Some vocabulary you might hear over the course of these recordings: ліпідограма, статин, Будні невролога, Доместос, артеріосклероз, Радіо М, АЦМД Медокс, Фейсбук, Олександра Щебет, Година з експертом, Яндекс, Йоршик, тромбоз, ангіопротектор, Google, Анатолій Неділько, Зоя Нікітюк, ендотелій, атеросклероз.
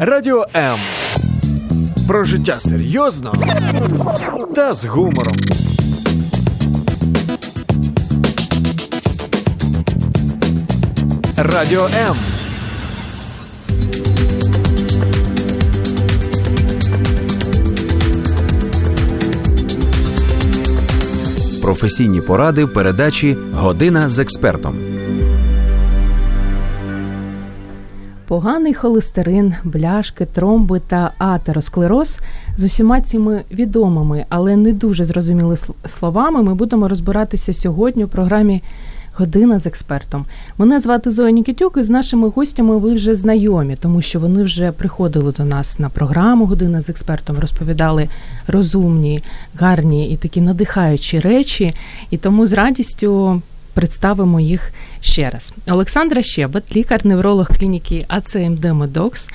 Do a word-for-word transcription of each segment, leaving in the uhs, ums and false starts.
Радіо М. Про життя серйозно та з гумором. Радіо М. Професійні поради в передачі «Година з експертом». Поганий холестерин, бляшки, тромби та атеросклероз з усіма цими відомими, але не дуже зрозумілими словами ми будемо розбиратися сьогодні у програмі «Година з експертом». Мене звати Зоя Нікітюк, і з нашими гостями ви вже знайомі, тому що вони вже приходили до нас на програму «Година з експертом», розповідали розумні, гарні і такі надихаючі речі, і тому з радістю представимо їх ще раз. Олександра Щебет, лікар-невролог клініки АЦМД Медокс,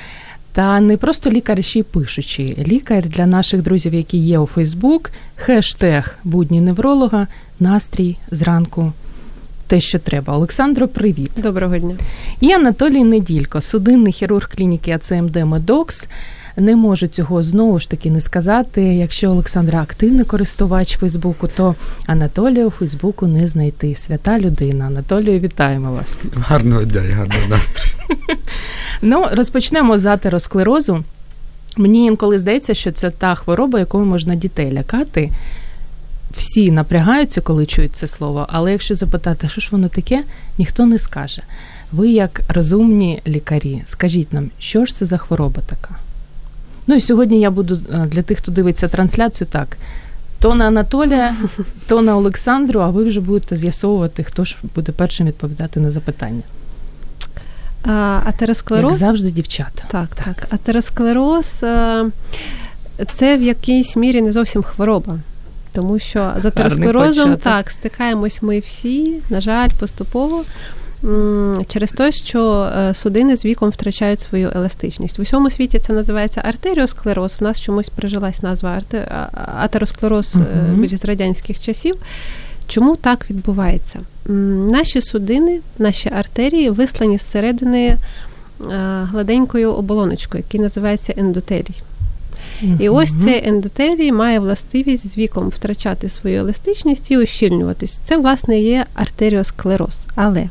та не просто лікар, а ще й пишучий лікар для наших друзів, які є у Фейсбук, хештег «Будні невролога», настрій зранку. Те, що треба. Олександро, привіт. Доброго дня. І Анатолій Неділько, судинний хірург клініки АЦМД Медокс. Не можу цього знову ж таки не сказати. Якщо Олександра активний користувач Фейсбуку, то Анатолія у Фейсбуку не знайти. Свята людина. Анатолію, вітаємо вас. Гарного дня і гарного настрою. Ну, розпочнемо з атеросклерозу. Мені інколи здається, що це та хвороба, якою можна дітей лякати. Всі напрягаються, коли чують це слово, але якщо запитати, що ж воно таке, ніхто не скаже. Ви, як розумні лікарі, скажіть нам, що ж це за хвороба така? Ну і сьогодні я буду для тих, хто дивиться трансляцію, так, то на Анатолія, то на Олександру, а ви вже будете з'ясовувати, хто ж буде першим відповідати на запитання. А, атеросклероз? Як завжди, дівчата. Так, так. так. Атеросклероз – це в якійсь мірі не зовсім хвороба. Тому що з атеросклерозом так, стикаємось ми всі, на жаль, поступово, через те, що судини з віком втрачають свою еластичність. В усьому світі це називається артеріосклероз, в нас чомусь прижилась назва атеросклероз угу. з радянських часів. Чому так відбувається? Наші судини, наші артерії вислані зсередини гладенькою оболоночкою, яка називається ендотелій. І ось цей ендотелій має властивість з віком втрачати свою еластичність і ущільнюватись. Це, власне, є артеріосклероз. Але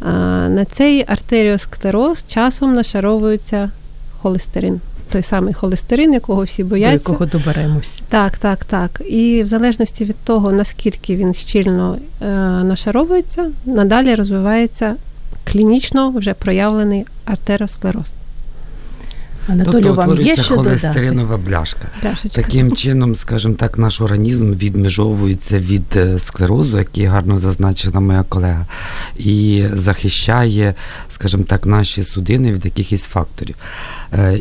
а, на цей артеріосклероз часом нашаровується холестерин. Той самий холестерин, якого всі бояться. До якого доберемось. Так, так, так. І в залежності від того, наскільки він щільно е, нашаровується, надалі розвивається клінічно вже проявлений артеріосклероз. Анатолій, тобто утворюється холестеринова бляшка. Бляшечка. Таким чином, скажімо так, наш організм відмежовується від склерозу, який гарно зазначила моя колега, і захищає, скажімо так, наші судини від якихось факторів.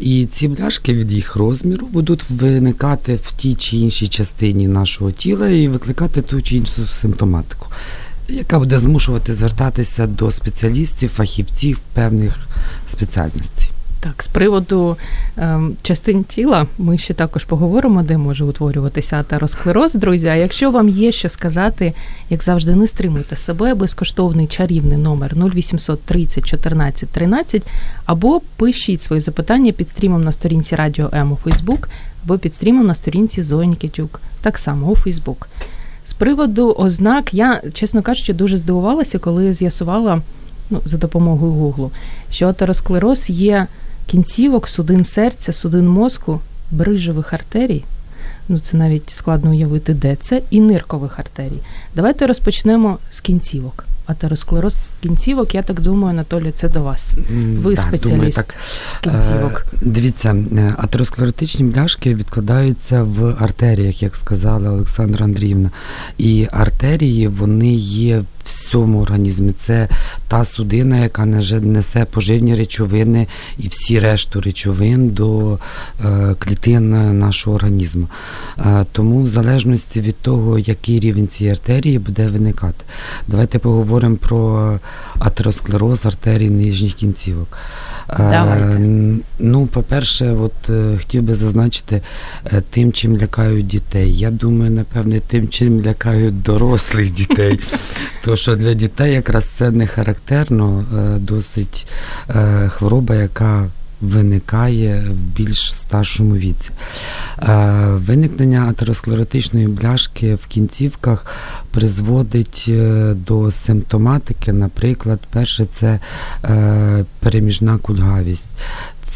І ці бляшки від їх розміру будуть виникати в тій чи іншій частині нашого тіла і викликати ту чи іншу симптоматику, яка буде змушувати звертатися до спеціалістів, фахівців певних спеціальностей. Так, з приводу е, частин тіла ми ще також поговоримо, де може утворюватися атеросклероз, друзі. А якщо вам є що сказати, як завжди, не стримуйте себе, безкоштовний чарівний номер нуль вісімсот тридцять чотирнадцять тринадцять, або пишіть свої запитання під стрімом на сторінці Радіо М у Фейсбук, або під стрімом на сторінці Зоя Нікітюк, так само у Фейсбук. З приводу ознак, я, чесно кажучи, дуже здивувалася, коли з'ясувала, ну, за допомогою Гуглу, що атеросклероз є кінцівок, судин серця, судин мозку, брижевих артерій, ну це навіть складно уявити, де це, і ниркових артерій. Давайте розпочнемо з кінцівок. Атеросклероз з кінцівок, я так думаю, Анатолій, це до вас. Ви так, спеціаліст думаю, так. з кінцівок. Дивіться, атеросклеротичні бляшки відкладаються в артеріях, як сказала Олександра Андріївна. І артерії, вони є в всьому організмі. Це та судина, яка несе поживні речовини і всі решту речовин до клітин нашого організму. Тому в залежності від того, який рівень цієї артерії буде виникати. Давайте поговоримо говоримо про атеросклероз артерій нижніх кінцівок. Давайте. Е, ну, по-перше, от, е, хотів би зазначити е, тим, чим лякають дітей. Я думаю, напевне, тим, чим лякають дорослих дітей. Тому що для дітей якраз це не характерно, е, досить е, хвороба, яка виникає в більш старшому віці. Виникнення атеросклеротичної бляшки в кінцівках призводить до симптоматики, наприклад, перше – це переміжна кульгавість.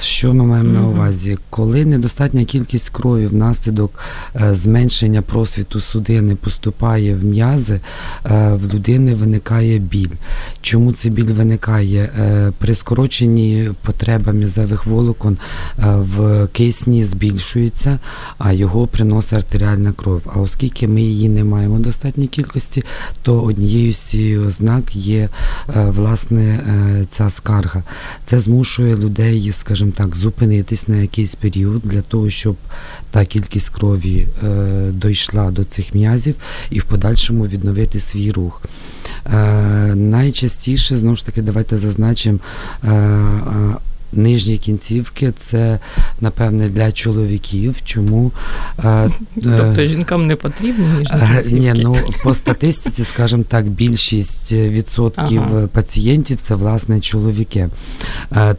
Що ми маємо mm-hmm. на увазі? Коли недостатня кількість крові внаслідок е, зменшення просвіту судини поступає в м'язи, е, в людини виникає біль. Чому цей біль виникає? Е, при скороченні потреба м'язевих волокон е, в кисні збільшується, а його приносить артеріальна кров. А оскільки ми її не маємо в достатній кількості, то однією з цієї ознак є, е, власне, е, ця скарга. Це змушує людей, скажімо, так, зупинитись на якийсь період для того, щоб та кількість крові е, дійшла до цих м'язів і в подальшому відновити свій рух. Е, найчастіше, знову ж таки, давайте зазначимо, е, е, нижні кінцівки, це, напевне, для чоловіків. Чому? Тобто жінкам не потрібні нижні кінцівки? Ні, ну, по статистиці, скажімо так, більшість відсотків ага. пацієнтів – це, власне, чоловіки.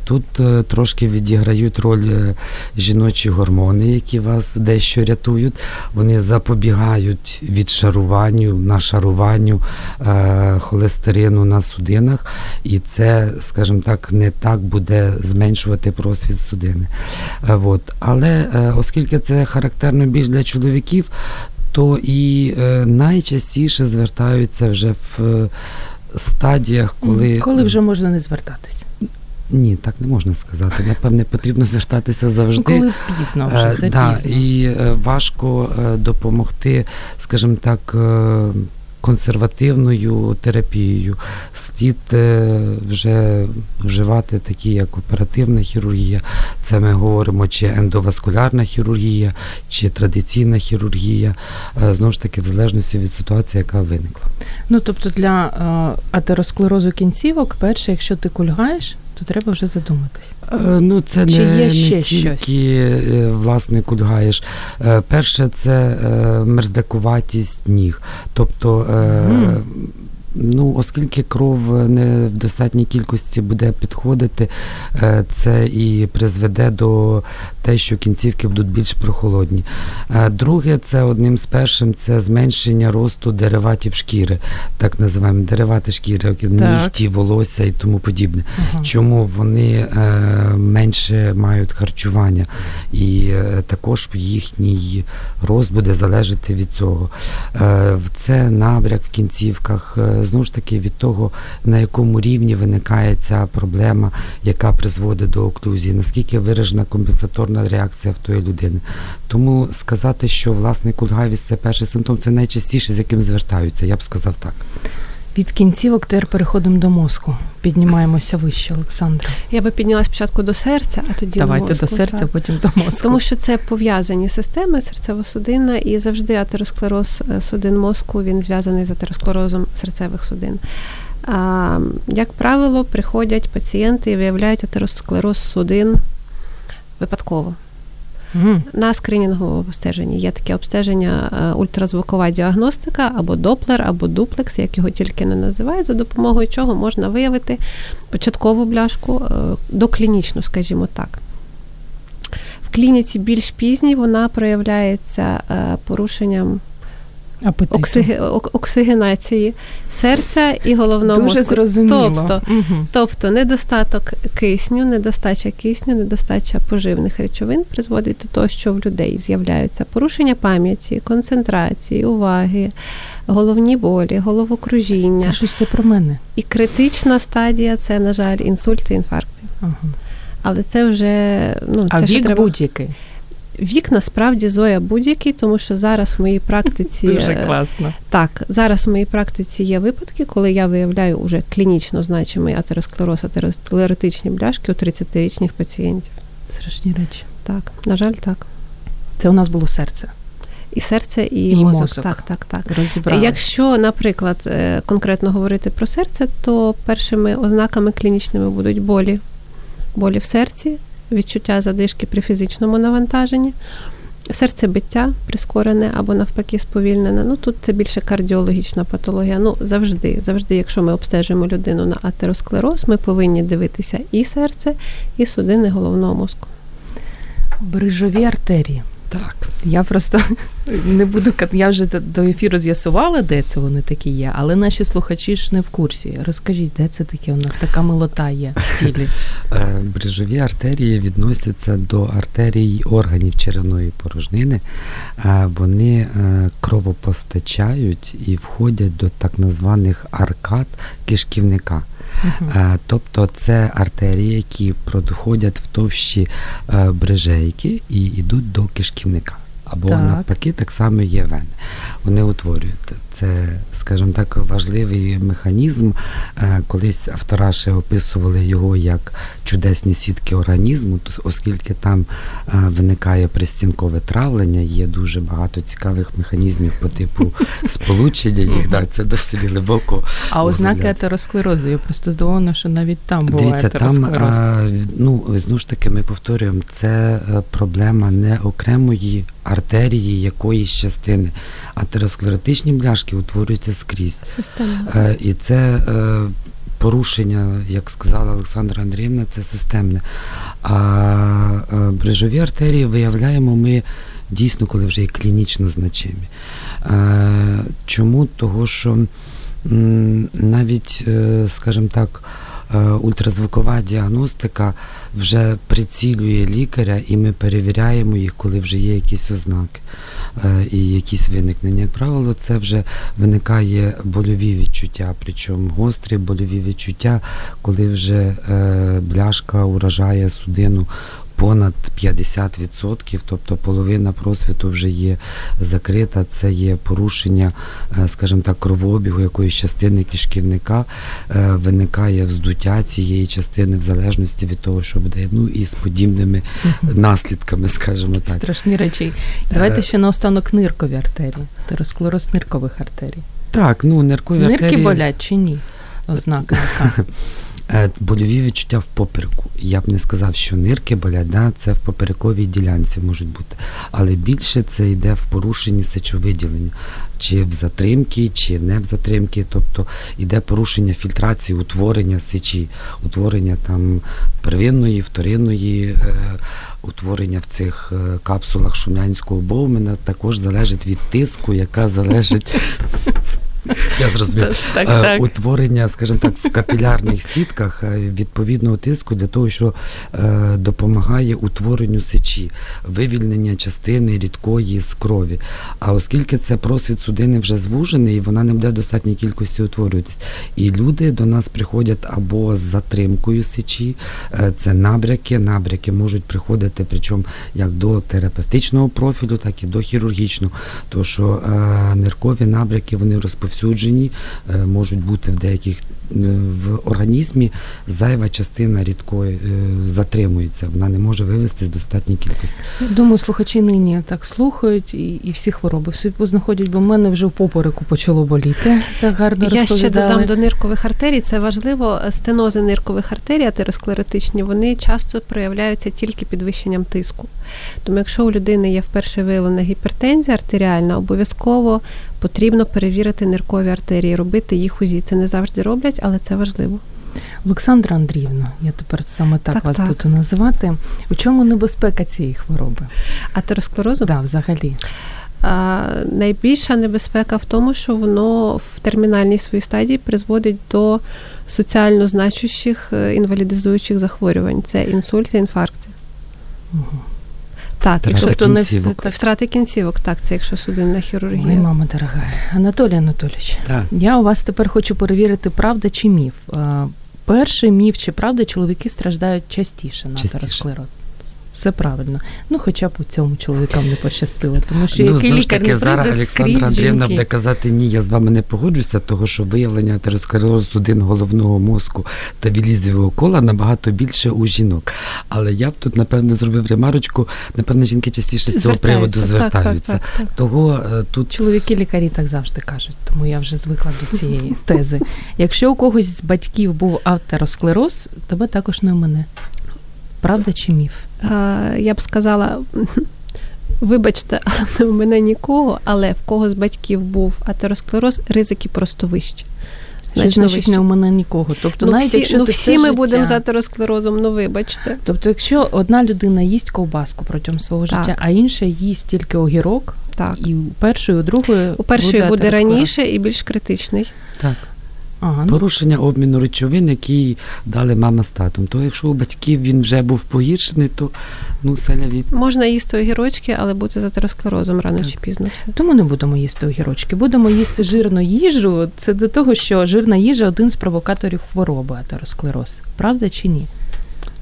Тут трошки відіграють роль жіночі гормони, які вас дещо рятують. Вони запобігають відшаруванню, нашаруванню холестерину на судинах. І це, скажімо так, не так буде зменшено. зменшувати просвіт судини. От. Але оскільки це характерно більш для чоловіків, то і найчастіше звертаються вже в стадіях, коли... Коли вже можна не звертатись? Ні, так не можна сказати. Напевне, потрібно звертатися завжди. Коли пізно вже, все да, пізно. І важко допомогти, скажімо так, консервативною терапією. Слід вже вживати такі, як оперативна хірургія, це ми говоримо, чи ендоваскулярна хірургія, чи традиційна хірургія, знову ж таки, в залежності від ситуації, яка виникла. Ну, тобто для атеросклерозу кінцівок, перше, якщо ти кульгаєш, то треба вже задуматись. Ну, це не, не тільки, щось? Власне, кульгаєш. Перше, це мерздакуватість ніг. Тобто, mm. ну, оскільки кров не в достатній кількості буде підходити, це і призведе до те, що кінцівки будуть більш прохолодні. Друге, це одним з першим, це зменшення росту дериватів шкіри, так називаємо деривати шкіри, нігті, волосся і тому подібне. Ага. Чому вони менше мають харчування, і також їхній рост буде залежати від цього. Це набряк в кінцівках, знову ж таки, від того, на якому рівні виникає ця проблема, яка призводить до оклюзії, наскільки виражена компенсаторна реакція в тої людини. Тому сказати, що, власне, кульгавість – це перший симптом, це найчастіше, з яким звертаються, я б сказав так. Від кінцівок тепер переходимо до мозку. Піднімаємося вище, Олександра. Я би піднялась спочатку до серця, а тоді Давайте до мозку. Давайте до серця, так. Потім до мозку. Тому що це пов'язані системи, серцево-судинна, і завжди атеросклероз судин мозку, він зв'язаний з атеросклерозом серцевих судин. А, як правило, приходять пацієнти і виявляють атеросклероз судин випадково. Mm. На скринінговому обстеженні є таке обстеження ультразвукова діагностика, або доплер, або дуплекс, як його тільки не називають, за допомогою чого можна виявити початкову бляшку, доклінічну, скажімо так. В клініці більш пізній вона проявляється порушенням Оксиге... оксигенації серця і головного мозку. Дуже зрозуміло. Тобто, угу. тобто недостаток кисню, недостача кисню, недостача поживних речовин призводить до того, що в людей з'являються порушення пам'яті, концентрації, уваги, головні болі, головокружіння. Це щось про мене. І критична стадія – це, на жаль, інсульти, інфаркти. Угу. Але це вже... Ну, а це вік треба... будь-який? Вік, насправді, Зоя, будь-який, тому що зараз в моїй практиці... Дуже класно. Так, зараз в моїй практиці є випадки, коли я виявляю уже клінічно значимий атеросклероз, атеросклеротичні бляшки у тридцятирічних пацієнтів. Страшні речі. Так, на жаль, так. Це у нас було серце. І серце, і, і мозок. мозок. Так, так, так. Розібрали. Якщо, наприклад, конкретно говорити про серце, то першими ознаками клінічними будуть болі. Болі в серці, відчуття задишки при фізичному навантаженні, серцебиття прискорене або навпаки сповільнене. Ну, тут це більше кардіологічна патологія. Ну, завжди, завжди, якщо ми обстежимо людину на атеросклероз, ми повинні дивитися і серце, і судини головного мозку. Брижові артерії. Так. Я просто не буду, я вже до ефіру з'ясувала, де це вони такі є, але наші слухачі ж не в курсі. Розкажіть, де це таке, вона така милота є в тілі? Брижові артерії відносяться до артерій органів черевної порожнини. Вони кровопостачають і входять до так званих аркад кишківника. Uh-huh. Тобто це артерії, які проходять в товщі брижейки і йдуть до кишківника. Або так. навпаки, так само є вени. Вони утворюють. Це, скажімо так, важливий механізм. Колись автора ще описували його як чудесні сітки організму, оскільки там виникає пристінкове травлення, є дуже багато цікавих механізмів по типу сполучення їх, да, це досить глибоко. А ознаки атеросклерозу, я просто здивована, що навіть там буває атеросклероз. Дивіться, там, ну, знову ж таки, ми повторюємо, це проблема не окремої артерії якоїсь частини. Атеросклеротичні бляшки утворюються скрізь. Системно. І це порушення, як сказала Олександра Андріївна, це системне. А брижові артерії виявляємо ми дійсно, коли вже і клінічно значимі. Чому? Того, що навіть, скажімо так, ультразвукова діагностика вже прицілює лікаря, і ми перевіряємо їх, коли вже є якісь ознаки і якісь виникнення. Як правило, це вже виникає больові відчуття, причому гострі больові відчуття, коли вже бляшка уражає судину понад п'ятдесят відсотків, тобто половина просвіту вже є закрита, це є порушення, скажімо так, кровообігу якоїсь частини кишківника, виникає вздуття цієї частини в залежності від того, що буде, ну і з подібними наслідками, скажімо так. Страшні речі. Давайте ще наостанок ниркові артерії, атеросклероз ниркових артерій. Так, ну ниркові Нирки артерії... Нирки болять чи ні? Ознака яка? Больові відчуття в попереку. Я б не сказав, що нирки болять, да, це в поперековій ділянці можуть бути. Але більше це йде в порушенні сечовиділення. Чи в затримці, чи не в затримці. Тобто йде порушення фільтрації, утворення сечі, утворення там первинної, вторинної, е, утворення в цих капсулах шумянського Боумена також залежить від тиску, яка залежить... Я зрозумів. Так, так. Утворення, скажімо так, в капілярних сітках відповідного тиску для того, що допомагає утворенню сечі, вивільнення частини рідкої з крові. А оскільки це просвіт судини вже звужений, і вона не буде в достатній кількості утворюватись. І люди до нас приходять або з затримкою сечі, це набряки. Набряки можуть приходити, причому як до терапевтичного профілю, так і до хірургічного. Тому що ниркові набряки, вони розповідають повсюджені, можуть бути в деяких в організмі, зайва частина рідко затримується, вона не може вивести з достатньої кількості. Думаю, слухачі нині так слухають і, і всі хвороби собі познаходять, бо в мене вже в попереку почало боліти. Так гарно розповідали. Я ще додам до ниркових артерій, це важливо, стенози ниркових артерій, атеросклеротичні, вони часто проявляються тільки підвищенням тиску. Тому якщо у людини є вперше виявлена гіпертензія артеріальна, обов'язково потрібно перевірити ниркові артерії, робити їх УЗІ. Це не завжди роблять, але це важливо. Олександра Андріївна, я тепер саме так, так вас так. буду називати. У чому небезпека цієї хвороби? Атеросклерозу? Так, да, взагалі. А, найбільша небезпека в тому, що воно в термінальній своїй стадії призводить до соціально значущих інвалідизуючих захворювань. Це інсульти, інфаркти. Угу. Так, втрати, якщо, кінцівок. Не, так, втрати кінцівок, так, це якщо судинна хірургія. Ой, мама дорога. Анатолій Анатолійович, так. Я у вас тепер хочу перевірити, правда чи міф. Перший міф чи правда, чоловіки страждають частіше на атеросклероз. Все правильно. Ну, хоча б у цьому чоловікам не пощастило. Тому що ну, який лікар таки, не прийде зараз Олександра Андріївна буде казати, ні, я з вами не погоджуся, того, що виявлення атеросклерозу судин головного мозку та вілізового кола набагато більше у жінок. Але я б тут, напевне, зробив ремарочку, напевне, жінки частіше з цього приводу звертаються. Так, так, так, так. Того, тут... Чоловіки-лікарі так завжди кажуть, тому я вже звикла до цієї тези. Якщо у когось з батьків був атеросклероз, тебе також не в мене. Правда чи міф? Я б сказала, вибачте, але у мене нікого, але в кого з батьків був атеросклероз, ризики просто вищі. Значить, значить не у мене нікого. Тобто, ну, навіть, всі, якщо ну, всі ми життя... будемо з атеросклерозом, ну вибачте. Тобто, якщо одна людина їсть ковбаску протягом свого так. життя, а інша їсть тільки огірок, так. і у першої, і у другої у першої буде, буде раніше і більш критичний. Так. Ага, ну. Порушення обміну речовин, які дали мама з татом. То якщо у батьків він вже був погіршений, то ну, саляві. Можна їсти огірочки, але бути з атеросклерозом рано так. чи пізно. Все. Тому не будемо їсти огірочки. Будемо їсти жирну їжу. Це до того, що жирна їжа – один з провокаторів хвороби атеросклероз. Правда чи ні?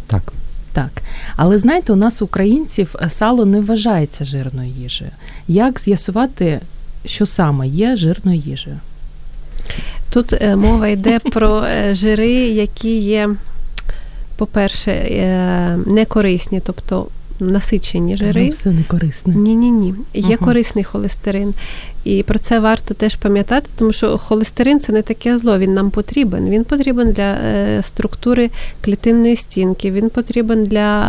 Так. Так. Але знаєте, у нас, українців, сало не вважається жирною їжею. Як з'ясувати, що саме є жирною їжею? Тут е, мова йде про е, жири, які є, по-перше, е, некорисні, тобто насичені жири. Та, все не корисне. Ні-ні-ні. Є угу. корисний холестерин. І про це варто теж пам'ятати, тому що холестерин – це не таке зло, він нам потрібен. Він потрібен для е, структури клітинної стінки, він потрібен для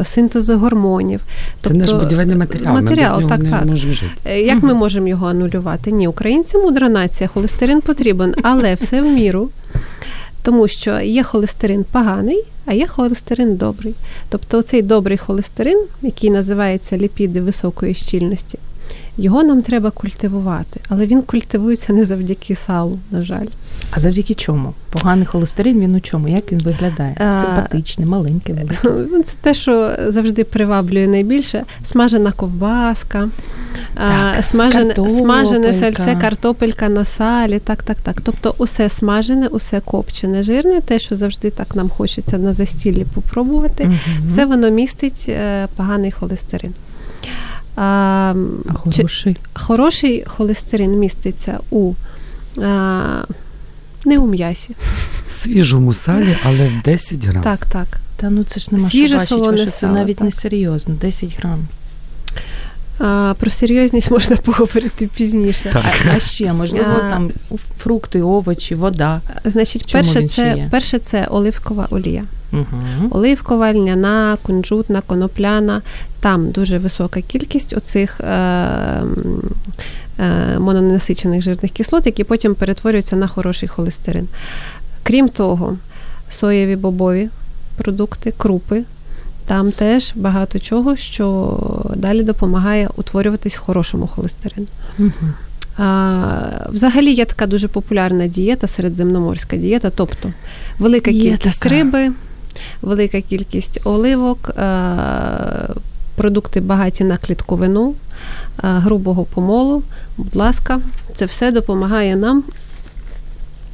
е, синтезу гормонів. Тобто, це наш будівельний матеріал, матеріал ми без нього так, не так. можемо жити. Як угу. ми можемо його анулювати? Ні, українці мудра нація, холестерин потрібен, але все в міру. Тому що є холестерин поганий, а є холестерин добрий. Тобто цей добрий холестерин, який називається ліпіди високої щільності, його нам треба культивувати. Але він культивується не завдяки салу, на жаль. А завдяки чому? Поганий холестерин, він у чому? Як він виглядає? Симпатичний, маленький? Великий. Це те, що завжди приваблює найбільше. Смажена ковбаска, так, смажене, смажене сальце, картопелька на салі, так, так, так. Тобто усе смажене, усе копчене, жирне, те, що завжди так нам хочеться на застіллі попробувати, угу. все воно містить поганий холестерин. А, а хороший? Чи, хороший холестерин міститься у а, не у м'ясі. Свіжому салі, але в десять грам. Так, так. Та ну це ж нема свіже що бачить, що це сало, навіть так. не серйозно, десять грам. А, про серйозність можна поговорити пізніше. Так. А, а ще, можливо, а, там фрукти, овочі, вода. Значить, перше це, перше це оливкова олія. Угу. Оливкова, льняна, кунжутна, конопляна. Там дуже висока кількість оцих е- е- мононенасичених жирних кислот, які потім перетворюються на хороший холестерин. Крім того, соєві, бобові продукти, крупи. Там теж багато чого, що далі допомагає утворюватись хорошому холестерину. Угу. А, взагалі є така дуже популярна дієта, середземноморська дієта, тобто велика є кількість така. Риби, велика кількість оливок, а, продукти багаті на клітковину, а, грубого помолу, будь ласка, це все допомагає нам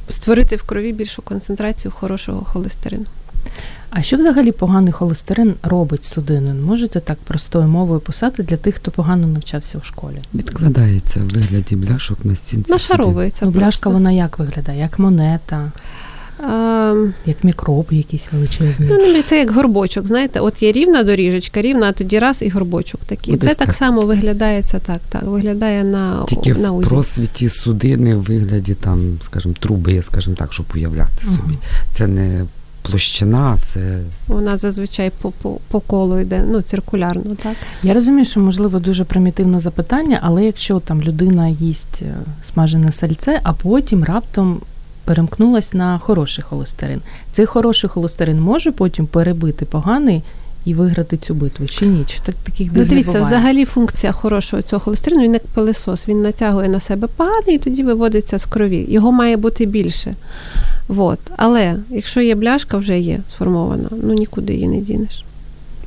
створити в крові більшу концентрацію хорошого холестерину. А що взагалі поганий холестерин робить судиною? Можете так простою мовою писати для тих, хто погано навчався у школі? Відкладається в вигляді бляшок на стінці. Нашаровується. Ну, бляшка вона як виглядає? Як монета? Як мікроб якийсь величезний. Ну, це як горбочок, знаєте, от є рівна доріжечка, рівна, а тоді раз і горбочок такий. Це так, так само виглядається так, так, виглядає на тільки на узі. В просвіті судини в вигляді там, скажімо, труби, скажімо так, щоб уявляти собі. Угу. Це не площина, це... Вона зазвичай по, по, по колу йде, ну, циркулярно, так? Я розумію, що, можливо, дуже примітивне запитання, але якщо там людина їсть смажене сальце, а потім раптом перемкнулась на хороший холестерин, цей хороший холестерин може потім перебити поганий і виграти цю битву, чи ні? Чи так, таких ну, дивіться, буває? Взагалі функція хорошого цього холестерину, він як пилисос, він натягує на себе поганий і тоді виводиться з крові. Його має бути більше. Вот. Але якщо є бляшка, вже є сформована, ну нікуди її не дінеш.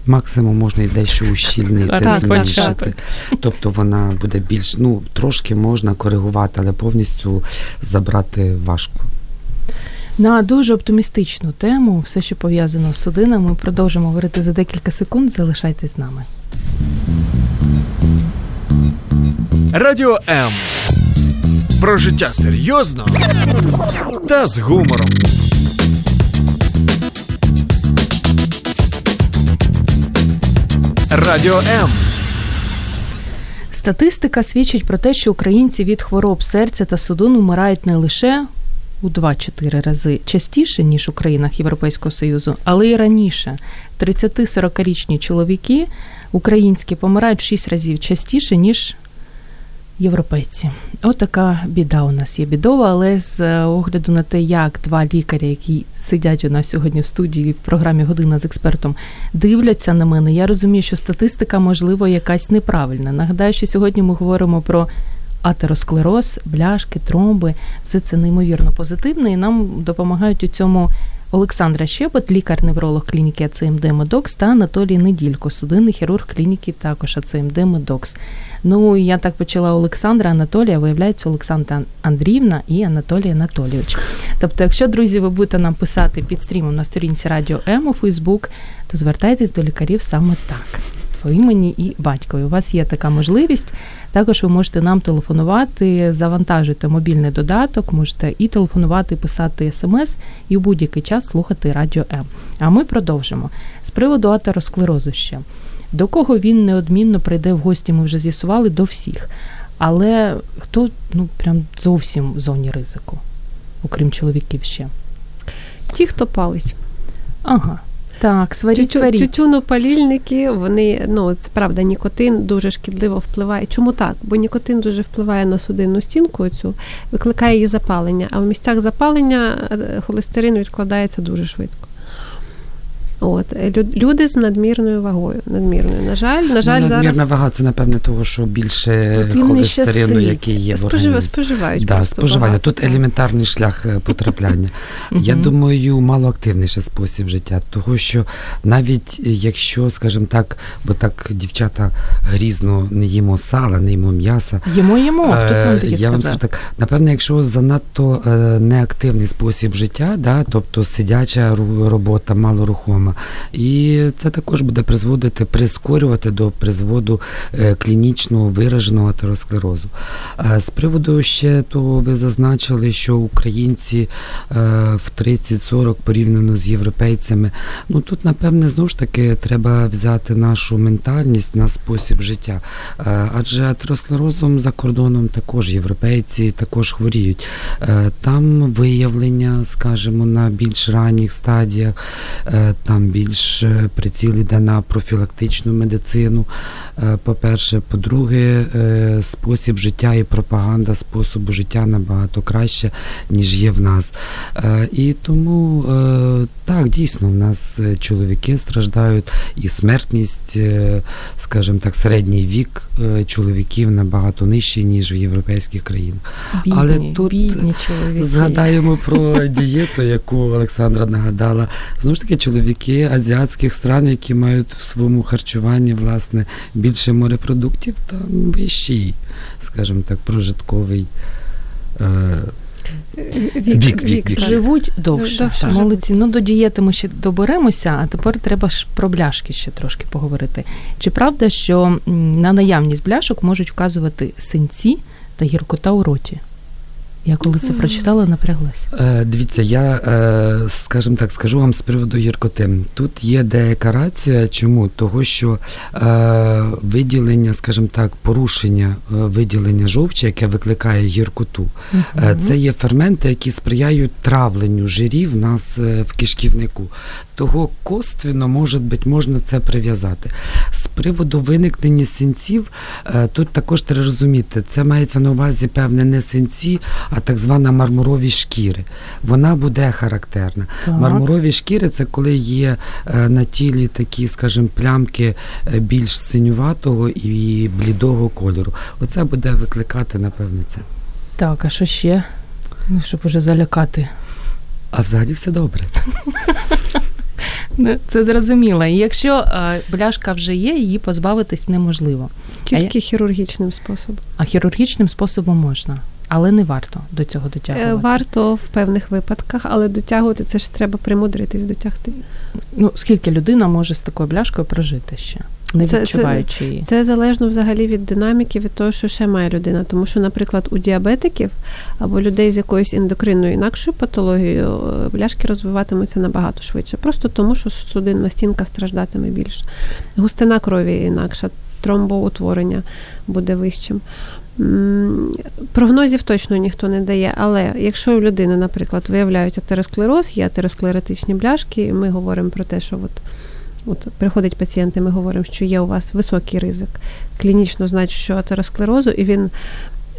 Максимум можна і дещо ущільнити, зменшити. Тобто вона буде більш, ну трошки можна коригувати, але повністю забрати важко. На дуже оптимістичну тему, все, що пов'язано з судинами, продовжимо говорити за декілька секунд, залишайтесь з нами. Радіо М. Про життя серйозно та з гумором. Радіо М. Статистика свідчить про те, що українці від хвороб серця та судин умирають не лише у два-чотири рази частіше, ніж у країнах Європейського Союзу, але і раніше. тридцяти-сорокарічні чоловіки українські помирають в шість разів частіше, ніж європейці. От така біда у нас є, бідова, але з огляду на те, як два лікаря, які сидять у нас сьогодні в студії в програмі «Година з експертом», дивляться на мене, я розумію, що статистика, можливо, якась неправильна. Нагадаю, що сьогодні ми говоримо про атеросклероз, бляшки, тромби, все це неймовірно позитивне, і нам допомагають у цьому Олександра Щебет, лікар-невролог клініки АЦМД Медокс, та Анатолій Неділько, судинний хірург клініки також АЦМД Медокс. Ну, я так почала Олександра, Анатолія, виявляється, Олександра Андріївна і Анатолій Анатолійович. Тобто, якщо, друзі, ви будете нам писати під стрімом на сторінці Радіо М у Фейсбук, то звертайтесь до лікарів саме так, по імені і батькові. У вас є така можливість. Також ви можете нам телефонувати, завантажити мобільний додаток, можете і телефонувати, і писати смс, і у будь-який час слухати Радіо М. А ми продовжимо. З приводу атеросклерозу ще. До кого він неодмінно прийде в гості, ми вже з'ясували, до всіх. Але хто, ну, прям зовсім в зоні ризику, окрім чоловіків ще? Ті, хто палить. Ага. Так, сваріть, сваріть. Тютюнопалільники, вони, ну, це правда, нікотин дуже шкідливо впливає. Чому так? Бо нікотин дуже впливає на судинну стінку цю, викликає її запалення. А в місцях запалення холестерин відкладається дуже швидко. От, люди з надмірною вагою, надмірною. На жаль, на жаль, ну, надмірна зараз... вага – це, напевне, того, що більше холестерину, який є в організмі. Споживають да, просто споживання. Багато. Тут елементарний шлях потрапляння. Я думаю, малоактивніший спосіб життя. Того, що навіть якщо, скажімо так, бо так дівчата грізно не їмо сала, не їмо м'яса. Їмо-їмо, хто це вам таке сказав? Напевне, якщо занадто неактивний спосіб життя, да, тобто сидяча робота, малорухома, і це також буде призводити, прискорювати до призводу клінічного вираженого атеросклерозу. З приводу ще того, ви зазначили, що українці в тридцять-сорок порівняно з європейцями. Ну тут, напевне, знову ж таки треба взяти нашу ментальність, наш спосіб життя. Адже атеросклерозом за кордоном також європейці також хворіють. Там виявлення, скажімо, на більш ранніх стадіях, там більш приціл іде на профілактичну медицину, по-перше. По-друге, спосіб життя і пропаганда способу життя набагато краще, ніж є в нас. І тому, так, дійсно, в нас чоловіки страждають, і смертність, скажімо так, середній вік чоловіків набагато нижчий, ніж в європейських країнах. Бідні, але тут бідні чоловіки. Згадаємо про дієту, яку Олександра нагадала. Знову ж таки, чоловіки азіатських стран, які мають в своєму харчуванні, власне, більше морепродуктів, там вищий, скажімо так, прожитковий е- вік, вік, вік, вік, вік. Живуть довше. довше. Молодці. Ну, до дієти ми ще доберемося, а тепер треба ж про бляшки ще трошки поговорити. Чи правда, що на наявність бляшок можуть вказувати синці та гіркота у роті? Я коли це прочитала, напряглася. Дивіться, я, скажімо так, скажу вам з приводу гіркоти. Тут є деяка рація. Чому? Того, що виділення, скажімо так, порушення виділення жовчі, яке викликає гіркоту, uh-huh. це є ферменти, які сприяють травленню жирів в нас в кишківнику. Того косвенно, може бути, можна це прив'язати. З приводу виникнення синців, тут також треба розуміти, це мається на увазі певне не синці, а так звана мармурові шкіри. Вона буде характерна. Так. Мармурові шкіри – це коли є на тілі такі, скажімо, плямки більш синюватого і блідого кольору. Оце буде викликати, напевне, це. Так, а що ще? Ну, щоб уже залякати. А взагалі все добре. Це зрозуміло. І якщо бляшка вже є, її позбавитись неможливо. Тільки хірургічним способом. А хірургічним способом можна. Але не варто до цього дотягувати. Варто в певних випадках, але дотягувати, це ж треба примудритись дотягти. Ну, скільки людина може з такою бляшкою прожити ще, не це, відчуваючи це, її? Це залежно взагалі від динаміки, від того, що ще має людина. Тому що, наприклад, у діабетиків або людей з якоюсь ендокринною інакшою патологією бляшки розвиватимуться набагато швидше. Просто тому, що судинна стінка страждатиме більше. Густина крові інакша, тромбоутворення буде вищим. Прогнозів точно ніхто не дає, але якщо у людини, наприклад, виявляють атеросклероз, є атеросклеротичні бляшки, і ми говоримо про те, що от, от приходить пацієнт, і ми говоримо, що є у вас високий ризик клінічно значущого атеросклерозу, і він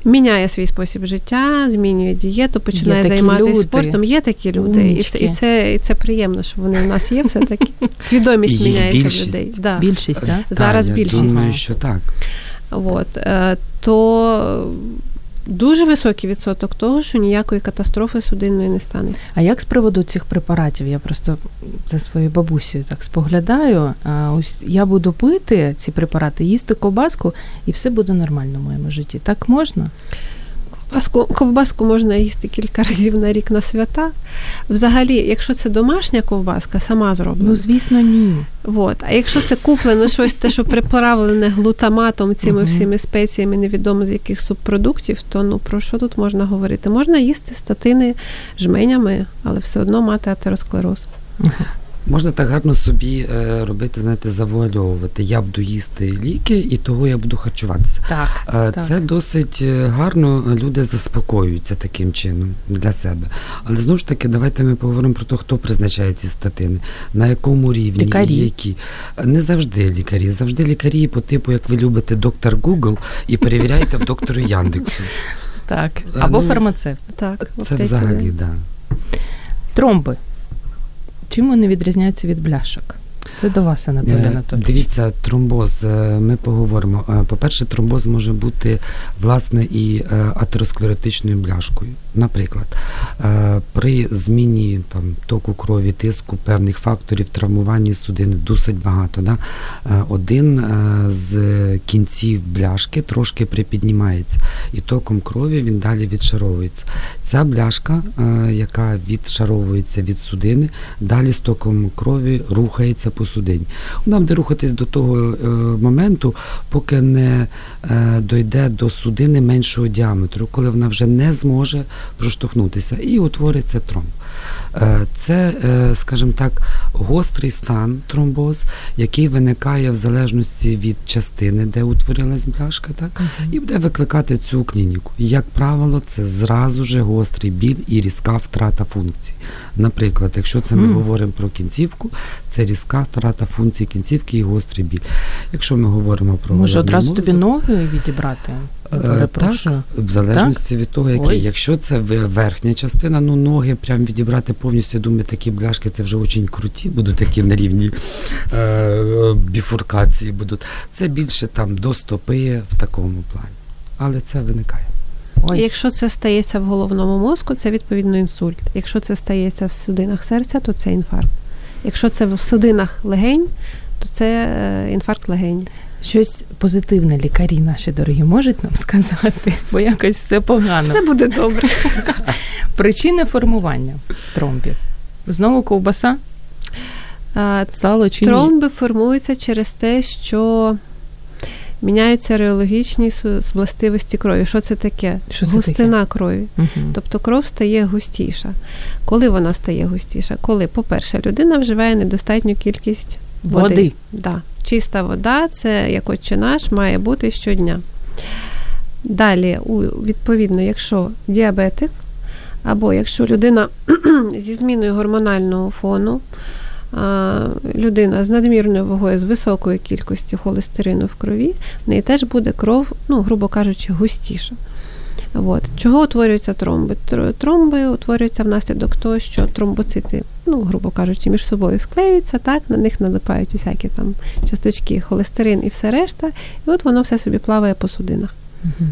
міняє свій спосіб життя, змінює дієту, починає займатися спортом. Є такі люди, і це, і, це, і це приємно, що вони в нас є все-таки. Свідомість і міняється більшість. В людей. Да. Більшість, так? Да? Зараз я більшість. Я думаю, що так. От, то дуже високий відсоток того, що ніякої катастрофи судинної не станеться. А як з приводу цих препаратів? Я просто за своєю бабусею так споглядаю. Ось я буду пити ці препарати, їсти ковбаску, і все буде нормально в моєму житті. Так можна? Ковбаску, ковбаску можна їсти кілька разів на рік на свята. Взагалі, якщо це домашня ковбаска, сама зроблена. Ну, звісно, ні. От. А якщо це куплене щось, те, що приправлене глутаматом, цими uh-huh. всіми спеціями, невідомо з яких субпродуктів, то ну про що тут можна говорити? Можна їсти статини жменями, але все одно мати атеросклероз. Uh-huh. Можна так гарно собі е, робити, знаєте, завуальовувати. Я буду їсти ліки, і того я буду харчуватися. Так, е, так. Це досить гарно, люди заспокоюються таким чином для себе. Але, знову ж таки, давайте ми поговоримо про те, хто призначає ці статини, на якому рівні, лікарі. Які. Не завжди лікарі. Завжди лікарі по типу, як ви любите, доктор Google і перевіряєте в доктору Яндексу. Так, або ну, фармацевт. Так, це взагалі, так. Да. Тромби. Чим вони відрізняються від бляшок? Це до вас, Анатолій Анатолійович. Дивіться, тромбоз, ми поговоримо. По-перше, тромбоз може бути, власне, і атеросклеротичною бляшкою. Наприклад, при зміні там, току крові, тиску, певних факторів, травмування судин досить багато. Да? Один з кінців бляшки трошки припіднімається, і током крові він далі відшаровується. Ця бляшка, яка відшаровується від судини, далі з током крові рухається по судині. Нам де рухатись до того е, моменту, поки не е, дойде до судини меншого діаметру, коли вона вже не зможе проштовхнутися і утвориться тромб. Е, це, е, скажімо так, гострий стан тромбоз, який виникає в залежності від частини, де утворилась бляшка, так? Uh-huh. І буде викликати цю клініку. Як правило, це зразу же гострий біль і різка втрата функцій. Наприклад, якщо це ми mm. говоримо про кінцівку, це різка втрата функції кінцівки і гострий біль. Якщо ми говоримо про... Може одразу мозок, тобі ноги відібрати? Перепрошу. Так, в залежності так? від того, який. Якщо це верхня частина, ну ноги прям відібрати повністю, я думаю, такі бляшки, це вже дуже круті, будуть такі на рівні е- біфуркації будуть. Це більше там до стопи в такому плані. Але це виникає. Ой. Якщо це стається в головному мозку, це відповідно інсульт. Якщо це стається в судинах серця, то це інфаркт. Якщо це в судинах легень, то це інфаркт легень. Щось позитивне лікарі наші дорогі можуть нам сказати, бо якось все погано. Все буде добре. Причини формування тромбів. Знову ковбаса? Сало чи ні? Тромби формуються через те, що міняються реологічні властивості крові. Що це таке? Що це Густина таке? Крові. Угу. Тобто кров стає густіша. Коли вона стає густіша? Коли, по-перше, людина вживає недостатню кількість води. Води. Да. Чиста вода, це, як Отче наш, має бути щодня. Далі, відповідно, якщо діабетик, або якщо людина зі зміною гормонального фону, людина з надмірною вагою, з високою кількістю холестерину в крові, в неї теж буде кров, ну, грубо кажучи, густіша. От. Чого утворюються тромби? Тромби утворюються внаслідок того, що тромбоцити, ну, грубо кажучи, між собою склеюються, так, на них налипають усякі там часточки, холестерин і все решта, і от воно все собі плаває по судинах. Угу.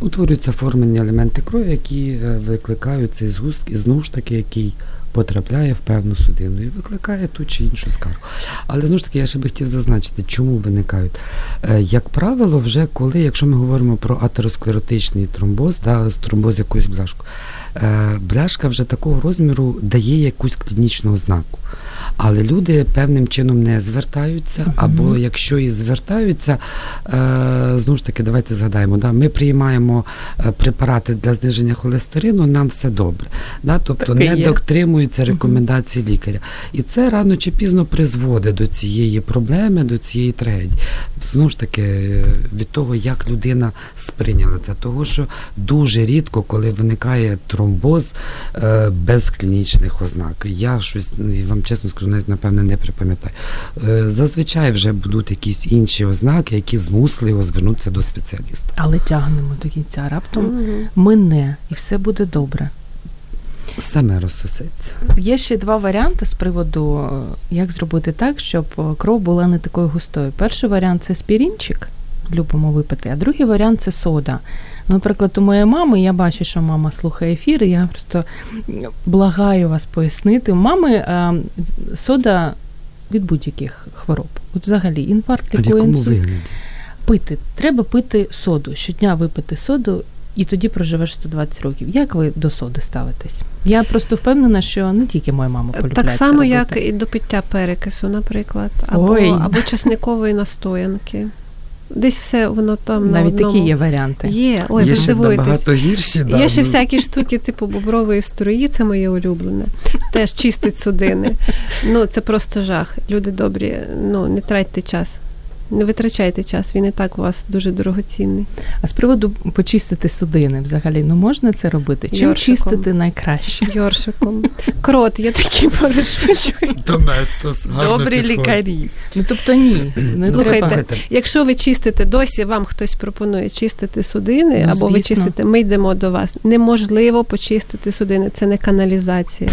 Утворюються формені елементи крові, які викликають цей згусток, і знову ж таки, який потрапляє в певну судину і викликає ту чи іншу скаргу. Але, знову ж таки, я ще би хотів зазначити, чому виникають. Як правило, вже коли, якщо ми говоримо про атеросклеротичний тромбоз, да, тромбоз якоюсь бляшкою, бляшка вже такого розміру дає якусь клінічну ознаку. Але люди певним чином не звертаються, або якщо і звертаються, знову ж таки, давайте згадаємо, да, ми приймаємо препарати для зниження холестерину, нам все добре. Да, тобто так не дотримують виконуються рекомендації лікаря. І це рано чи пізно призводить до цієї проблеми, до цієї трагедії. Знову ж таки, від того, як людина сприйняла це. Того, що дуже рідко, коли виникає тромбоз е, без клінічних ознак. Я щось, вам чесно скажу, навіть, напевне, не припам'ятаю. Е, зазвичай вже будуть якісь інші ознаки, які змусили його звернутися до спеціаліста. Але тягнемо до кінця. Раптом mm-hmm. мине, і все буде добре. Саме розсосеться. Є ще два варіанти з приводу, як зробити так, щоб кров була не такою густою. Перший варіант – це аспірінчик, любимо випити, а другий варіант – це сода. Наприклад, у моєї мами, я бачу, що мама слухає ефір, і я просто благаю вас пояснити. У мами а, сода від будь-яких хвороб. От взагалі інфаркт, інсульт. Пити. Треба пити соду. Щодня випити соду, і тоді проживеш сто двадцять років. Як ви до соди ставитесь? Я просто впевнена, що не тільки моя мама полюбляється. Так само, робити. Як і до пиття перекису, наприклад, або, або часникової настоянки. Десь все воно там навіть на одному. Такі є варіанти. Є, ой, є ще набагато гірші. Да, є ще ну... всякі штуки типу бобрової струї, це моє улюблене. Теж чистить судини. Ну, це просто жах. Люди добрі, ну, не тратьте час. Не витрачайте час, він і так у вас дуже дорогоцінний. А з приводу почистити судини взагалі, ну можна це робити? Чим Йоршиком. Чистити найкраще? Йоршиком. Крот є такий порушуючий. Доместос. Добрі лікарі. Ну тобто ні. Не слухайте, якщо ви чистите, досі вам хтось пропонує чистити судини, ну, або ви чистите, ми йдемо до вас. Неможливо почистити судини, це не каналізація.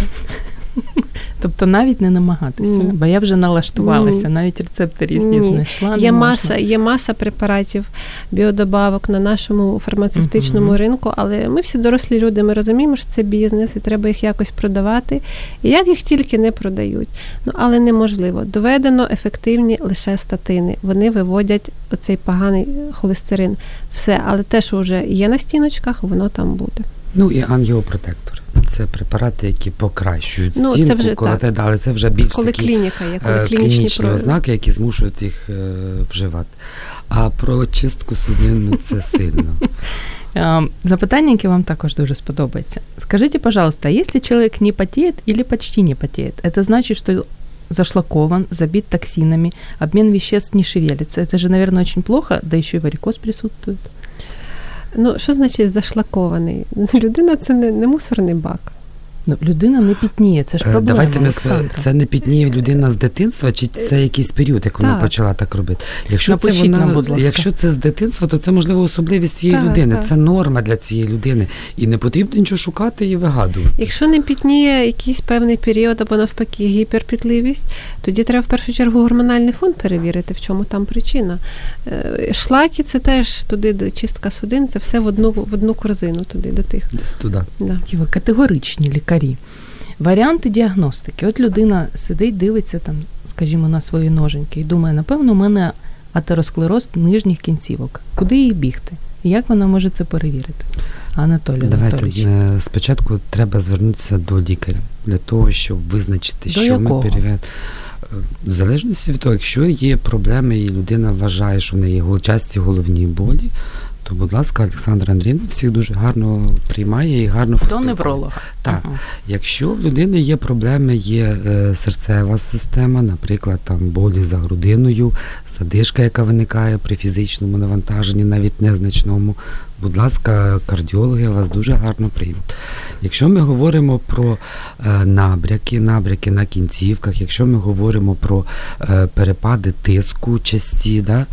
Тобто навіть не намагатися, ні. Бо я вже налаштувалася, ні. Навіть рецепти різні ні. знайшла. Є маса, є маса препаратів, біодобавок на нашому фармацевтичному uh-huh. ринку, але ми всі дорослі люди, ми розуміємо, що це бізнес і треба їх якось продавати. І як їх тільки не продають. Ну, але неможливо. Доведено ефективні лише статини. Вони виводять оцей поганий холестерин. Все, але те, що вже є на стіночках, воно там буде. Ну і ангіопротектор. Це препарати, які покращують ну, стінку, це вже, коли, так. але це вже більш коли такі клініка, є, коли клінічні, клінічні ознаки, які змушують їх е, вживати. А про чистку судинну це сильно. Запитання, яке вам також дуже сподобається. Скажіть, пожалуйста, якщо чоловік не потіє або почти не потіє, це значить, що зашлакован, забит токсинами, обмін веществ не шевелиться. Це ж, мабуть, дуже плохо, да ще й варикоз присутствує. Ну, що значить зашлакований? Людина – це не, не мусорний бак. Ну, людина не пітніє, це ж проблема, давайте ми скажемо, це не пітніє людина з дитинства, чи це якийсь період, як вона так. почала так робити? Якщо це, вона, якщо це з дитинства, то це, можливо, особливість цієї так, людини. Так. Це норма для цієї людини. І не потрібно нічого шукати і вигадувати. Якщо не пітніє якийсь певний період, або навпаки гіперпітливість, тоді треба в першу чергу гормональний фон перевірити, в чому там причина. Шлаки – це теж туди, де чистка судин, це все в одну, в одну корзину туди, до тих. Десь туди. Да. Категоричні лікарі. Варіанти діагностики. От людина сидить, дивиться там, скажімо, на свої ноженьки і думає, напевно, у мене атеросклероз нижніх кінцівок. Куди їй бігти? І як вона може це перевірити? Анатолій Анатолійович. Давайте спочатку треба звернутися до лікаря для того, щоб визначити, до що якого? Ми перевіряємо. В залежності від того, якщо є проблеми і людина вважає, що в неї часті головні болі, то, будь ласка, Олександра Андріївна всіх дуже гарно приймає і гарно поспілкується. До невролога. Так. Ага. Якщо в людини є проблеми, є е, серцева система, наприклад, там болі за грудиною, задишка, яка виникає при фізичному навантаженні, навіть незначному, будь ласка, кардіологи вас дуже гарно приймуть. Якщо ми говоримо про е, набряки, набряки на кінцівках, якщо ми говоримо про е, перепади тиску часті, да,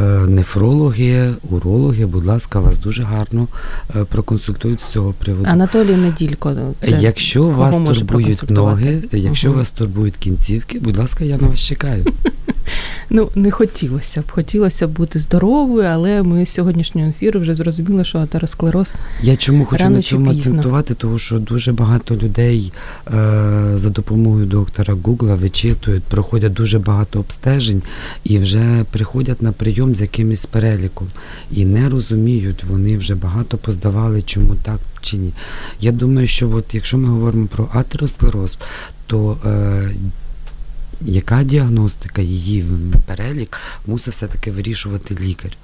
е, нефрологи, урологи, будь ласка, вас дуже гарно е, проконсультують з цього приводу. Анатолій Неділько, де, якщо вас турбують ноги, якщо угу. вас турбують кінцівки, будь ласка, я на вас чекаю. Ну, не хотілося б. Хотілося б бути здоровою, але ми з сьогоднішнього ефіру вже зрозуміли, що атеросклероз рано чи пізно. Я чому хочу на цьому акцентувати, тому що дуже багато людей е- за допомогою доктора Гугла вичитують, проходять дуже багато обстежень і вже приходять на прийом з якимось переліком. І не розуміють, вони вже багато поздавали, чому так чи ні. Я думаю, що от, якщо ми говоримо про атеросклероз, то... Е- Яка діагностика, її перелік мусить все-таки вирішувати лікар,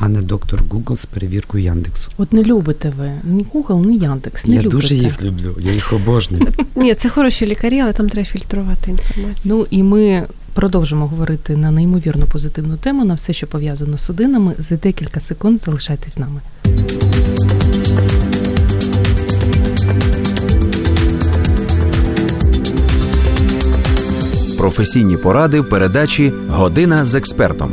а не доктор Google з перевіркою Яндексу. От не любите ви ні Google, ні Яндекс, не я любите. Я дуже їх люблю, я їх обожнюю. Ні, це хороші лікарі, але там треба фільтрувати інформацію. Ну і ми продовжимо говорити на неймовірно позитивну тему, на все, що пов'язано з судинами. За декілька секунд залишайтесь з нами. Професійні поради в передачі «Година з експертом».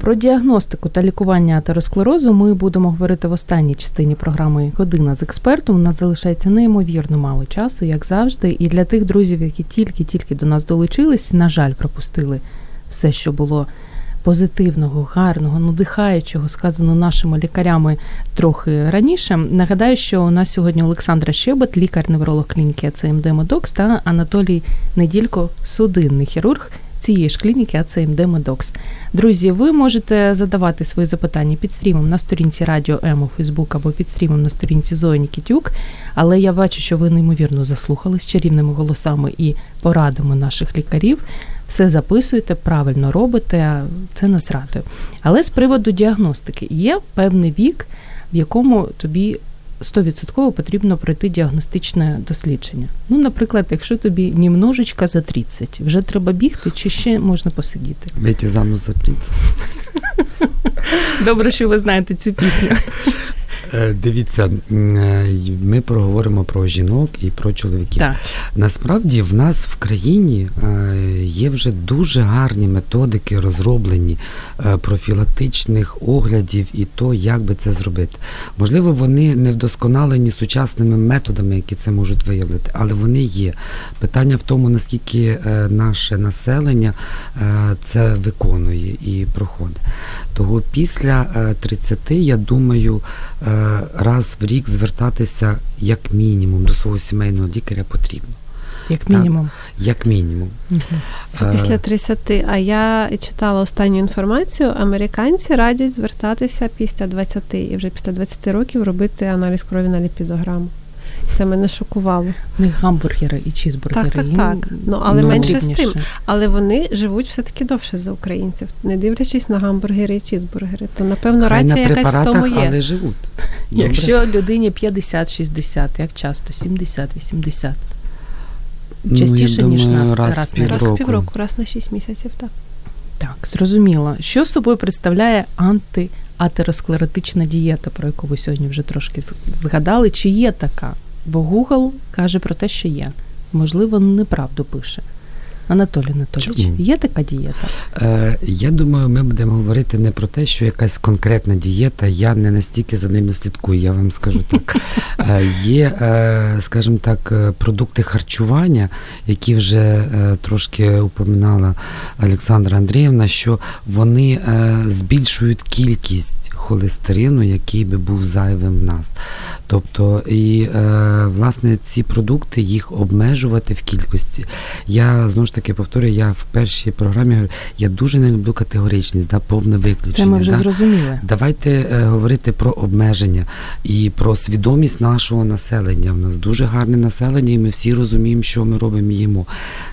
Про діагностику та лікування атеросклерозу ми будемо говорити в останній частині програми «Година з експертом». У нас залишається неймовірно мало часу, як завжди. І для тих друзів, які тільки-тільки до нас долучились, на жаль, пропустили все, що було позитивного, гарного, надихаючого, сказано нашими лікарями трохи раніше. Нагадаю, що у нас сьогодні Олександра Щебет, лікар-невролог клініки АЦМД Медокс, та Анатолій Неділько, судинний хірург цієї ж клініки АЦМД Медокс. Друзі, ви можете задавати свої запитання під стрімом на сторінці Радіо М у Фейсбук або під стрімом на сторінці Зої Нікітюк, але я бачу, що ви неймовірно заслухались чарівними голосами і порадами наших лікарів. Все записуєте, правильно робите, це нас радує. Але з приводу діагностики. Є певний вік, в якому тобі сто відсотків потрібно пройти діагностичне дослідження. Ну, наприклад, якщо тобі немножечко за тридцять, вже треба бігти чи ще можна посидіти? Вийти замуж за принца. Добре, що ви знаєте цю пісню. Дивіться, ми проговоримо про жінок і про чоловіків. Так. Насправді в нас в країні є вже дуже гарні методики розроблені профілактичних оглядів і то, як би це зробити. Можливо, вони не вдосконалені сучасними методами, які це можуть виявити, але вони є. Питання в тому, наскільки наше населення це виконує і проходить. Того після тридцяти, я думаю, раз в рік звертатися як мінімум до свого сімейного лікаря потрібно. Як мінімум? Так, як мінімум. Угу. Це після тридцяти. А я читала останню інформацію, американці радять звертатися після двадцяти і вже після двадцяти років робити аналіз крові на ліпідограму. Це мене шокувало. У них гамбургери і чізбургери. Так, так, так. Ну, але ну, менше з тим. Але вони живуть все-таки довше за українців, не дивлячись на гамбургери і чізбургери. То, напевно, хай рація на якась в тому є. Але живуть. Добре. Якщо людині п'ятдесят-шістдесят, як часто? сімдесят-вісімдесят? Частіше, ну, думаю, ніж нас, раз, раз, пів раз в півроку, раз на шість місяців, так. Так, зрозуміло. Що собою представляє антиатеросклеротична дієта, про яку ви сьогодні вже трошки згадали? Чи є така? Бо Google каже про те, що є. Можливо, неправду пише. Анатолій Анатолійович, є така дієта? Е, я думаю, ми будемо говорити не про те, що якась конкретна дієта, я не настільки за ними слідкую, я вам скажу так. Є, е, е, скажімо так, продукти харчування, які вже е, трошки упоминала Олександра Андріївна, що вони е, збільшують кількість холестерину, який би був зайвим в нас. Тобто, і, е, власне, ці продукти, їх обмежувати в кількості. Я, знову ж таки, повторюю, я в першій програмі говорю, я дуже не люблю категоричність, да, повне виключення. Це ми вже да? зрозуміли. Давайте е, говорити про обмеження і про свідомість нашого населення. У нас дуже гарне населення, і ми всі розуміємо, що ми робимо і їмо.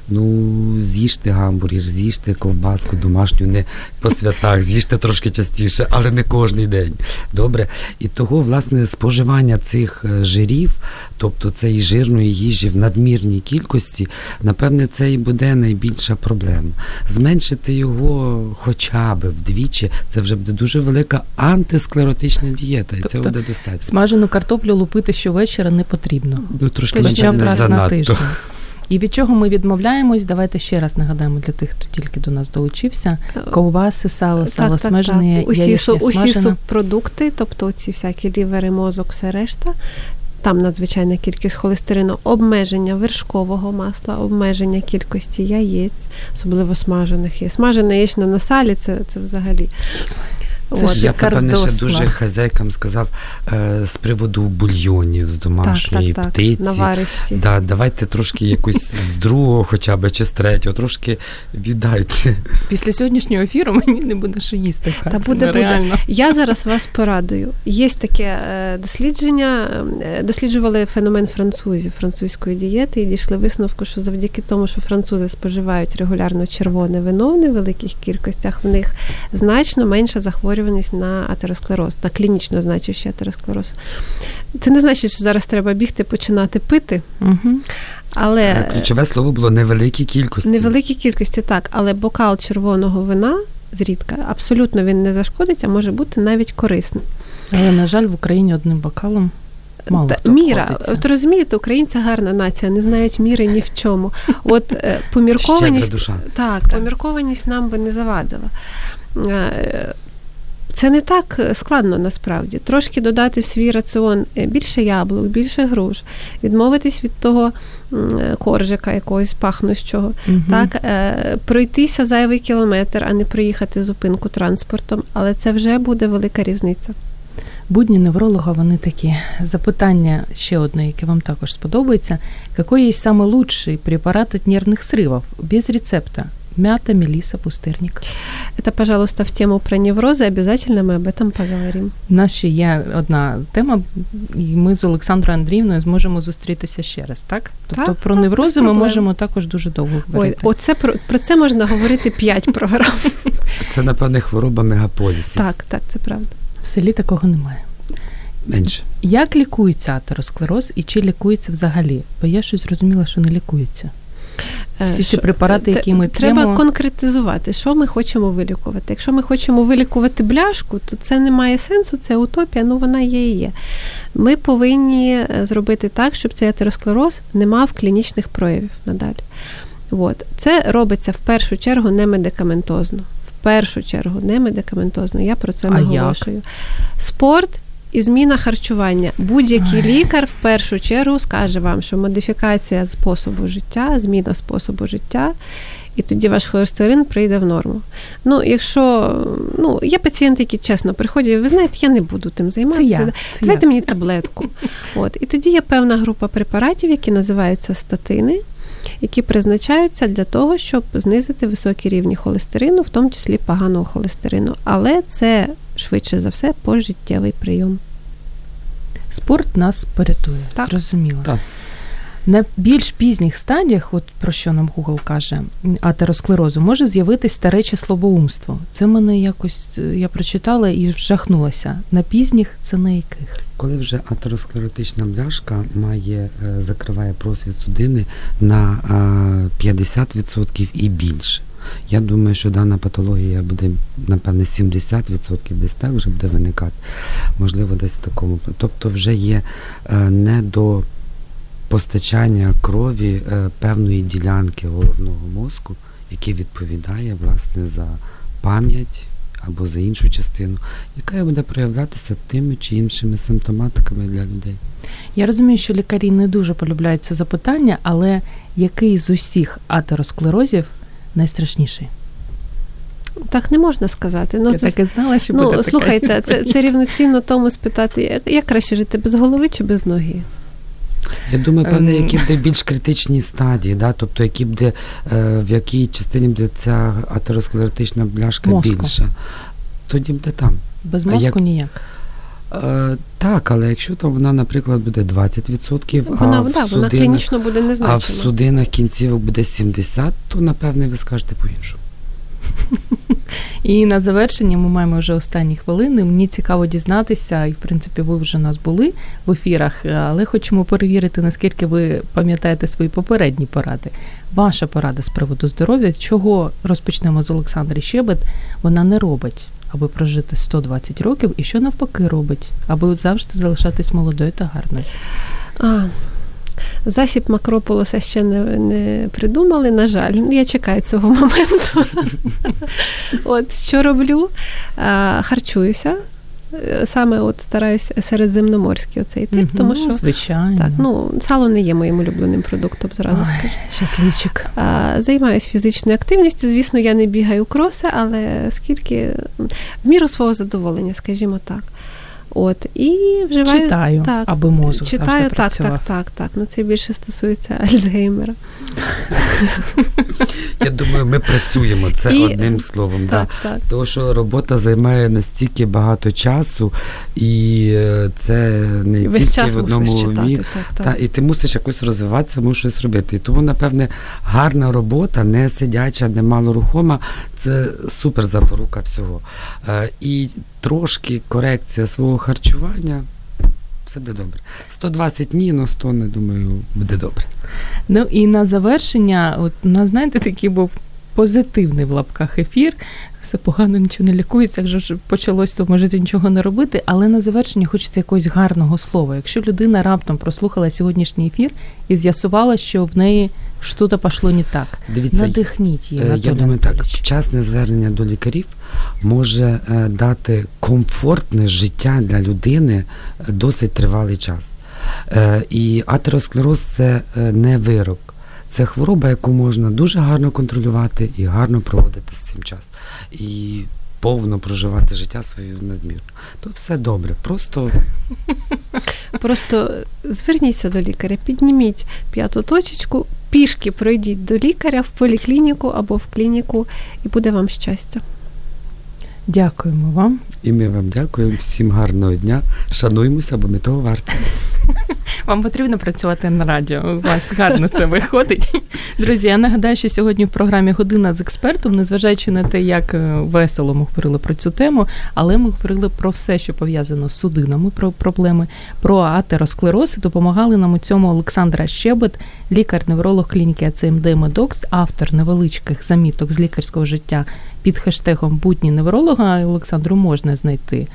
Ну, з'їжте гамбургер, з'їжте ковбаску домашню, не по святах, з'їжте трошки частіше, але не кожен день. Добре. І того, власне, споживання цих жирів, тобто цієї жирної їжі в надмірній кількості, напевне, це і буде найбільша проблема. Зменшити його хоча б вдвічі, це вже буде дуже велика антисклеротична дієта, і тобто, це буде достатньо. Смажену картоплю лупити щовечора не потрібно. Ну, трошки менше, не занадто. І від чого ми відмовляємось? Давайте ще раз нагадаємо для тих, хто тільки до нас долучився. Ковбаси, сало, сало так, смажене, так, так. Усі, яєчня усі смажена. Усі субпродукти, тобто ці всякі лівери, мозок, все решта. Там надзвичайна кількість холестерину, обмеження вершкового масла, обмеження кількості яєць, особливо смажених. Смажене яєчня на салі – це, це взагалі. От, я, напевне, ще дуже хазяйкам сказав е, з приводу бульйонів з домашньої так, так, птиці. Наваристі. Да, давайте трошки якусь з другого хоча б, чи з третього, трошки віддайте. Після сьогоднішнього ефіру мені не буде що їсти в хаті. Та буде, буде. Я зараз вас порадую. Є таке дослідження, досліджували феномен французів, французької дієти, і дійшли висновку, що завдяки тому, що французи споживають регулярно червоне вино в невеликих кількостях, в них значно менша захворювання на атеросклероз, на клінічно значущий атеросклероз. Це не значить, що зараз треба бігти, починати пити. Угу. Але ключове слово було невеликі кількості. Невеликі кількості, так. Але бокал червоного вина зрідка абсолютно він не зашкодить, а може бути навіть корисним. Але, на жаль, в Україні одним бокалом мало хто міра. От розумієте, українці гарна нація, не знають міри ні в чому. От поміркованість, так, поміркованість нам би не завадила. Це не так складно, насправді. Трошки додати в свій раціон більше яблук, більше груш, відмовитись від того коржика якогось пахнущого, угу. так, пройтися зайвий кілометр, а не проїхати зупинку транспортом, але це вже буде велика різниця. Будні невролога, вони такі. Запитання ще одне, яке вам також сподобається. Какой є самый лучший препарат від нервних сривів без рецепта? Мята, мелиса, пустырник. Это, пожалуйста, в тему про неврозы. Обязательно мы об этом поговорим. У нас ще є одна тема, і ми з Олександрою Андріївною зможемо зустрітися ще раз, так? Тобто так, про так, неврози ми можемо також дуже довго говорити. Ой, оце, про, про це можна говорити п'ять програм. Це, напевне, хвороба мегаполісів. Так, так, це правда. В селі такого немає. Менше. Як лікується атеросклероз і чи лікується взагалі? Бо я щось зрозуміла, що не лікується. Всі ці препарати, які ми треба прямо... конкретизувати, що ми хочемо вилікувати. Якщо ми хочемо вилікувати бляшку, то це не має сенсу, це утопія, ну вона є і є. Ми повинні зробити так, щоб цей атеросклероз не мав клінічних проявів надалі. От. Це робиться в першу чергу не медикаментозно. В першу чергу не медикаментозно, я про це наголошую. Спорт і зміна харчування. Будь-який лікар в першу чергу скаже вам, що модифікація способу життя, зміна способу життя, і тоді ваш холестерин прийде в норму. Ну, якщо, ну, є пацієнти, які чесно приходять, ви знаєте, я не буду тим займатися. Давайте мені таблетку. От. І тоді є певна група препаратів, які називаються статини, які призначаються для того, щоб знизити високі рівні холестерину, в тому числі поганого холестерину. Але це швидше за все пожиттєвий прийом. Спорт нас порятує, так. Зрозуміло. Так. На більш пізніх стадіях, от про що нам Google каже, атеросклерозу, може з'явитись старече слабоумство. Це мене якось, я прочитала і жахнулася. На пізніх це на яких? Коли вже атеросклеротична бляшка має, закриває просвіт судини на п'ятдесят відсотків і більше. Я думаю, що дана патологія буде, напевне, сімдесят відсотків десь так вже буде виникати. Можливо, десь в такому. Тобто вже є недо... постачання крові е, певної ділянки головного мозку, яке відповідає, власне, за пам'ять або за іншу частину, яка буде проявлятися тими чи іншими симптоматиками для людей. Я розумію, що лікарі не дуже полюбляють це запитання, але який з усіх атеросклерозів найстрашніший? Так не можна сказати. Ну, я так і знала, що ну, буде така. Слухайте, це, це рівноцінно тому спитати, як, як краще жити, без голови чи без ноги? Я думаю, певне, які буде більш критичні стадії, да? Тобто які буде, в якій частині буде ця атеросклеротична бляшка мозку. Більша, тоді буде там. Без мозку як... ніяк? Е, так, але якщо там вона, наприклад, буде двадцять відсотків, вона, а, в да, судинах, вона клінічно буде незначена. А в судинах кінцівок буде сімдесят відсотків, то, напевне, ви скажете по-іншому. І на завершення ми маємо вже останні хвилини. Мені цікаво дізнатися, і в принципі ви вже нас були в ефірах, але хочемо перевірити, наскільки ви пам'ятаєте свої попередні поради. Ваша порада з приводу здоров'я, чого розпочнемо з Олександри Щебет, вона не робить, аби прожити сто двадцять років, і що навпаки робить, аби завжди залишатись молодою та гарною. А... Засіб макрополоса ще не, не придумали, на жаль. Я чекаю цього моменту. От, що роблю? Харчуюся саме от стараюсь середземноморський оцей тип, угу, тому що звичайно. Так, ну, сало не є моїм улюбленим продуктом, зразу Ой, скажу. Щасливчик. А, займаюсь фізичною активністю, звісно, я не бігаю кроси, але скільки в міру свого задоволення, скажімо так. От, і вживаю, читаю, так, аби мозок читаю, так, так, так, так. Ну, це більше стосується Альцгеймера. Я думаю, ми працюємо, це і, одним словом. Так, да. Так. Тому що робота займає настільки багато часу, і це не і тільки в одному умі. І ти мусиш якось розвиватися, мусиш щось робити. І тому, напевне, гарна робота, не сидяча, не малорухома, це супер запорука всього. І трошки корекція свого харчування, все буде добре. сто двадцять ні, але сто, не думаю, буде добре. Ну і на завершення, от, ну, знаєте, такий був позитивний в лапках ефір. Все погано, нічого не лікується, вже почалось, то можете нічого не робити, але на завершення хочеться якогось гарного слова. Якщо людина раптом прослухала сьогоднішній ефір і з'ясувала, що в неї щось пішло не так. Дивіться, надихніть її, Анатолій. Я думаю, так, вчасне звернення до лікарів може дати комфортне життя для людини досить тривалий час. І атеросклероз – це не вирок. Це хвороба, яку можна дуже гарно контролювати і гарно проводити з цим час. І повно проживати життя свою надмірно. То все добре, просто... Просто зверніться до лікаря, підніміть п'яту точечку, пішки пройдіть до лікаря в поліклініку або в клініку, і буде вам щастя. Дякуємо вам. І ми вам дякуємо. Всім гарного дня. Шануємося, бо ми того варті. Вам потрібно працювати на радіо. У вас гарно це виходить. Друзі, я нагадаю, що сьогодні в програмі «Година з експертом», незважаючи на те, як весело ми говорили про цю тему, але ми говорили про все, що пов'язано з судинами, про проблеми, про атеросклероз. І допомагали нам у цьому Олександра Щебет, лікар-невролог клініки АЦМД Медокс, автор невеличких заміток з лікарського життя під хештегом «Будні невролога». Олександру можна знайти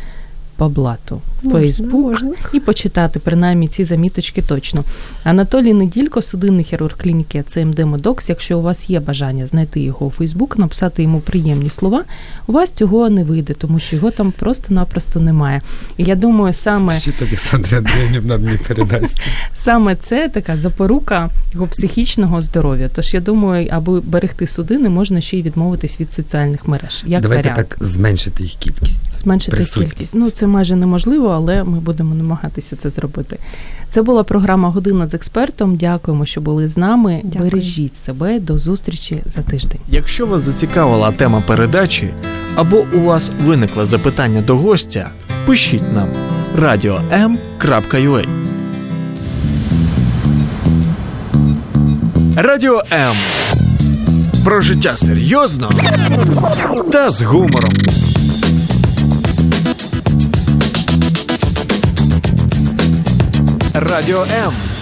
по блату в Фейсбук і почитати, принаймні, ці заміточки точно. Анатолій Неділько, судинний хірург клініки АЦМД Медокс. Якщо у вас є бажання знайти його у Фейсбук, написати йому приємні слова, у вас цього не вийде, тому що його там просто-напросто немає. І я думаю, саме... саме це така запорука його психічного здоров'я. Тож, я думаю, аби берегти судини, можна ще й відмовитись від соціальних мереж. Як Давайте варіант. Так зменшити їх кількість. Зменшити кількість. Ну, це майже неможливо, але ми будемо намагатися це зробити. Це була програма «Година з експертом». Дякуємо, що були з нами. Дякую. Бережіть себе. До зустрічі за тиждень. Якщо вас зацікавила тема передачі або у вас виникло запитання до гостя, пишіть нам радіо крапка ем крапка ю а. Радіо М. Про життя серйозно та з гумором. Радіо М.